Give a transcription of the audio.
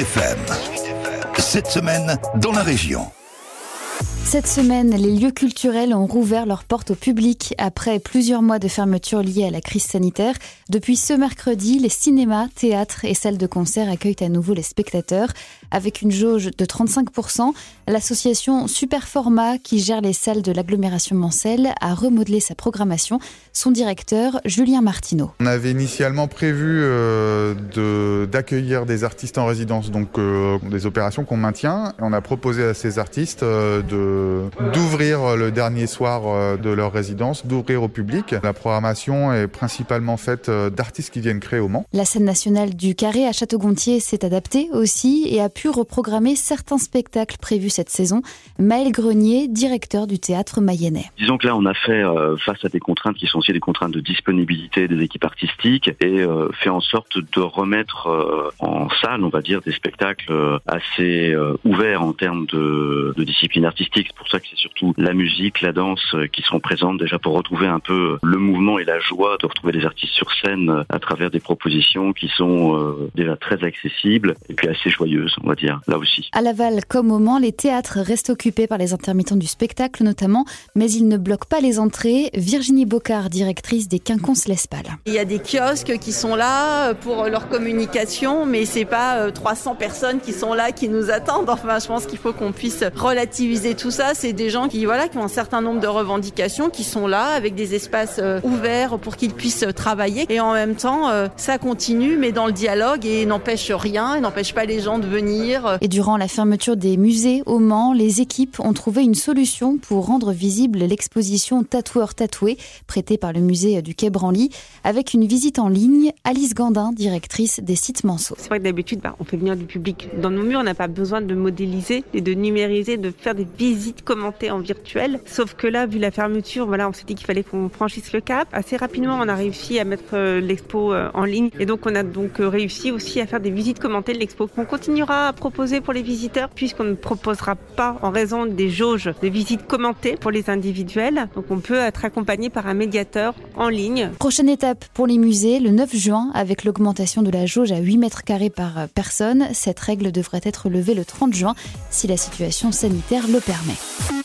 FM. Cette semaine, dans la région. Cette semaine, les lieux culturels ont rouvert leurs portes au public après plusieurs mois de fermeture liée à la crise sanitaire. Depuis ce mercredi, les cinémas, théâtres et salles de concert accueillent à nouveau les spectateurs. Avec une jauge de 35%, l'association Superforma, qui gère les salles de l'agglomération Mancel, a remodelé sa programmation. Son directeur, Julien Martineau. On avait initialement prévu d'accueillir des artistes en résidence, donc des opérations qu'on maintient. On a proposé à ces artistes d'ouvrir le dernier soir de leur résidence, d'ouvrir au public. La programmation est principalement faite d'artistes qui viennent créer au Mans. La scène nationale du Carré à Château-Gontier s'est adaptée aussi et a pu reprogrammer certains spectacles prévus cette saison. Maël Grenier, directeur du théâtre mayennais. Disons que là, on a fait face à des contraintes qui sont aussi des contraintes de disponibilité des équipes artistiques et fait en sorte de remettre en salle, on va dire, des spectacles assez ouverts en termes de discipline artistique. C'est pour ça que c'est surtout la musique, la danse qui seront présentes déjà pour retrouver un peu le mouvement et la joie de retrouver les artistes sur scène à travers des propositions qui sont déjà très accessibles et puis assez joyeuses, on va dire, là aussi. À Laval, comme au Mans, les théâtres restent occupés par les intermittents du spectacle notamment, mais ils ne bloquent pas les entrées. Virginie Bocard, directrice des Quinconce Lespal. Il y a des kiosques qui sont là pour leur communication, mais c'est pas 300 personnes qui sont là, qui nous attendent. Enfin, je pense qu'il faut qu'on puisse relativiser et tout ça, c'est des gens qui ont un certain nombre de revendications, qui sont là avec des espaces ouverts pour qu'ils puissent travailler. Et en même temps, ça continue, mais dans le dialogue et n'empêche rien, et n'empêche pas les gens de venir. Et durant la fermeture des musées au Mans, les équipes ont trouvé une solution pour rendre visible l'exposition Tatoueur-Tatoué, prêtée par le musée du Quai Branly, avec une visite en ligne. Alice Gandin, directrice des sites Manceaux. C'est vrai que d'habitude, on fait venir du public dans nos murs, on n'a pas besoin de modéliser et de numériser, de faire des visite commentée en virtuel. Sauf que là, vu la fermeture, on s'est dit qu'il fallait qu'on franchisse le cap. Assez rapidement, on a réussi à mettre l'expo en ligne. Et donc, on a réussi aussi à faire des visites commentées de l'expo. On continuera à proposer pour les visiteurs, puisqu'on ne proposera pas, en raison des jauges, de visites commentées pour les individuels. Donc, on peut être accompagné par un médiateur en ligne. Prochaine étape pour les musées, le 9 juin, avec l'augmentation de la jauge à 8 mètres carrés par personne. Cette règle devrait être levée le 30 juin, si la situation sanitaire le permet.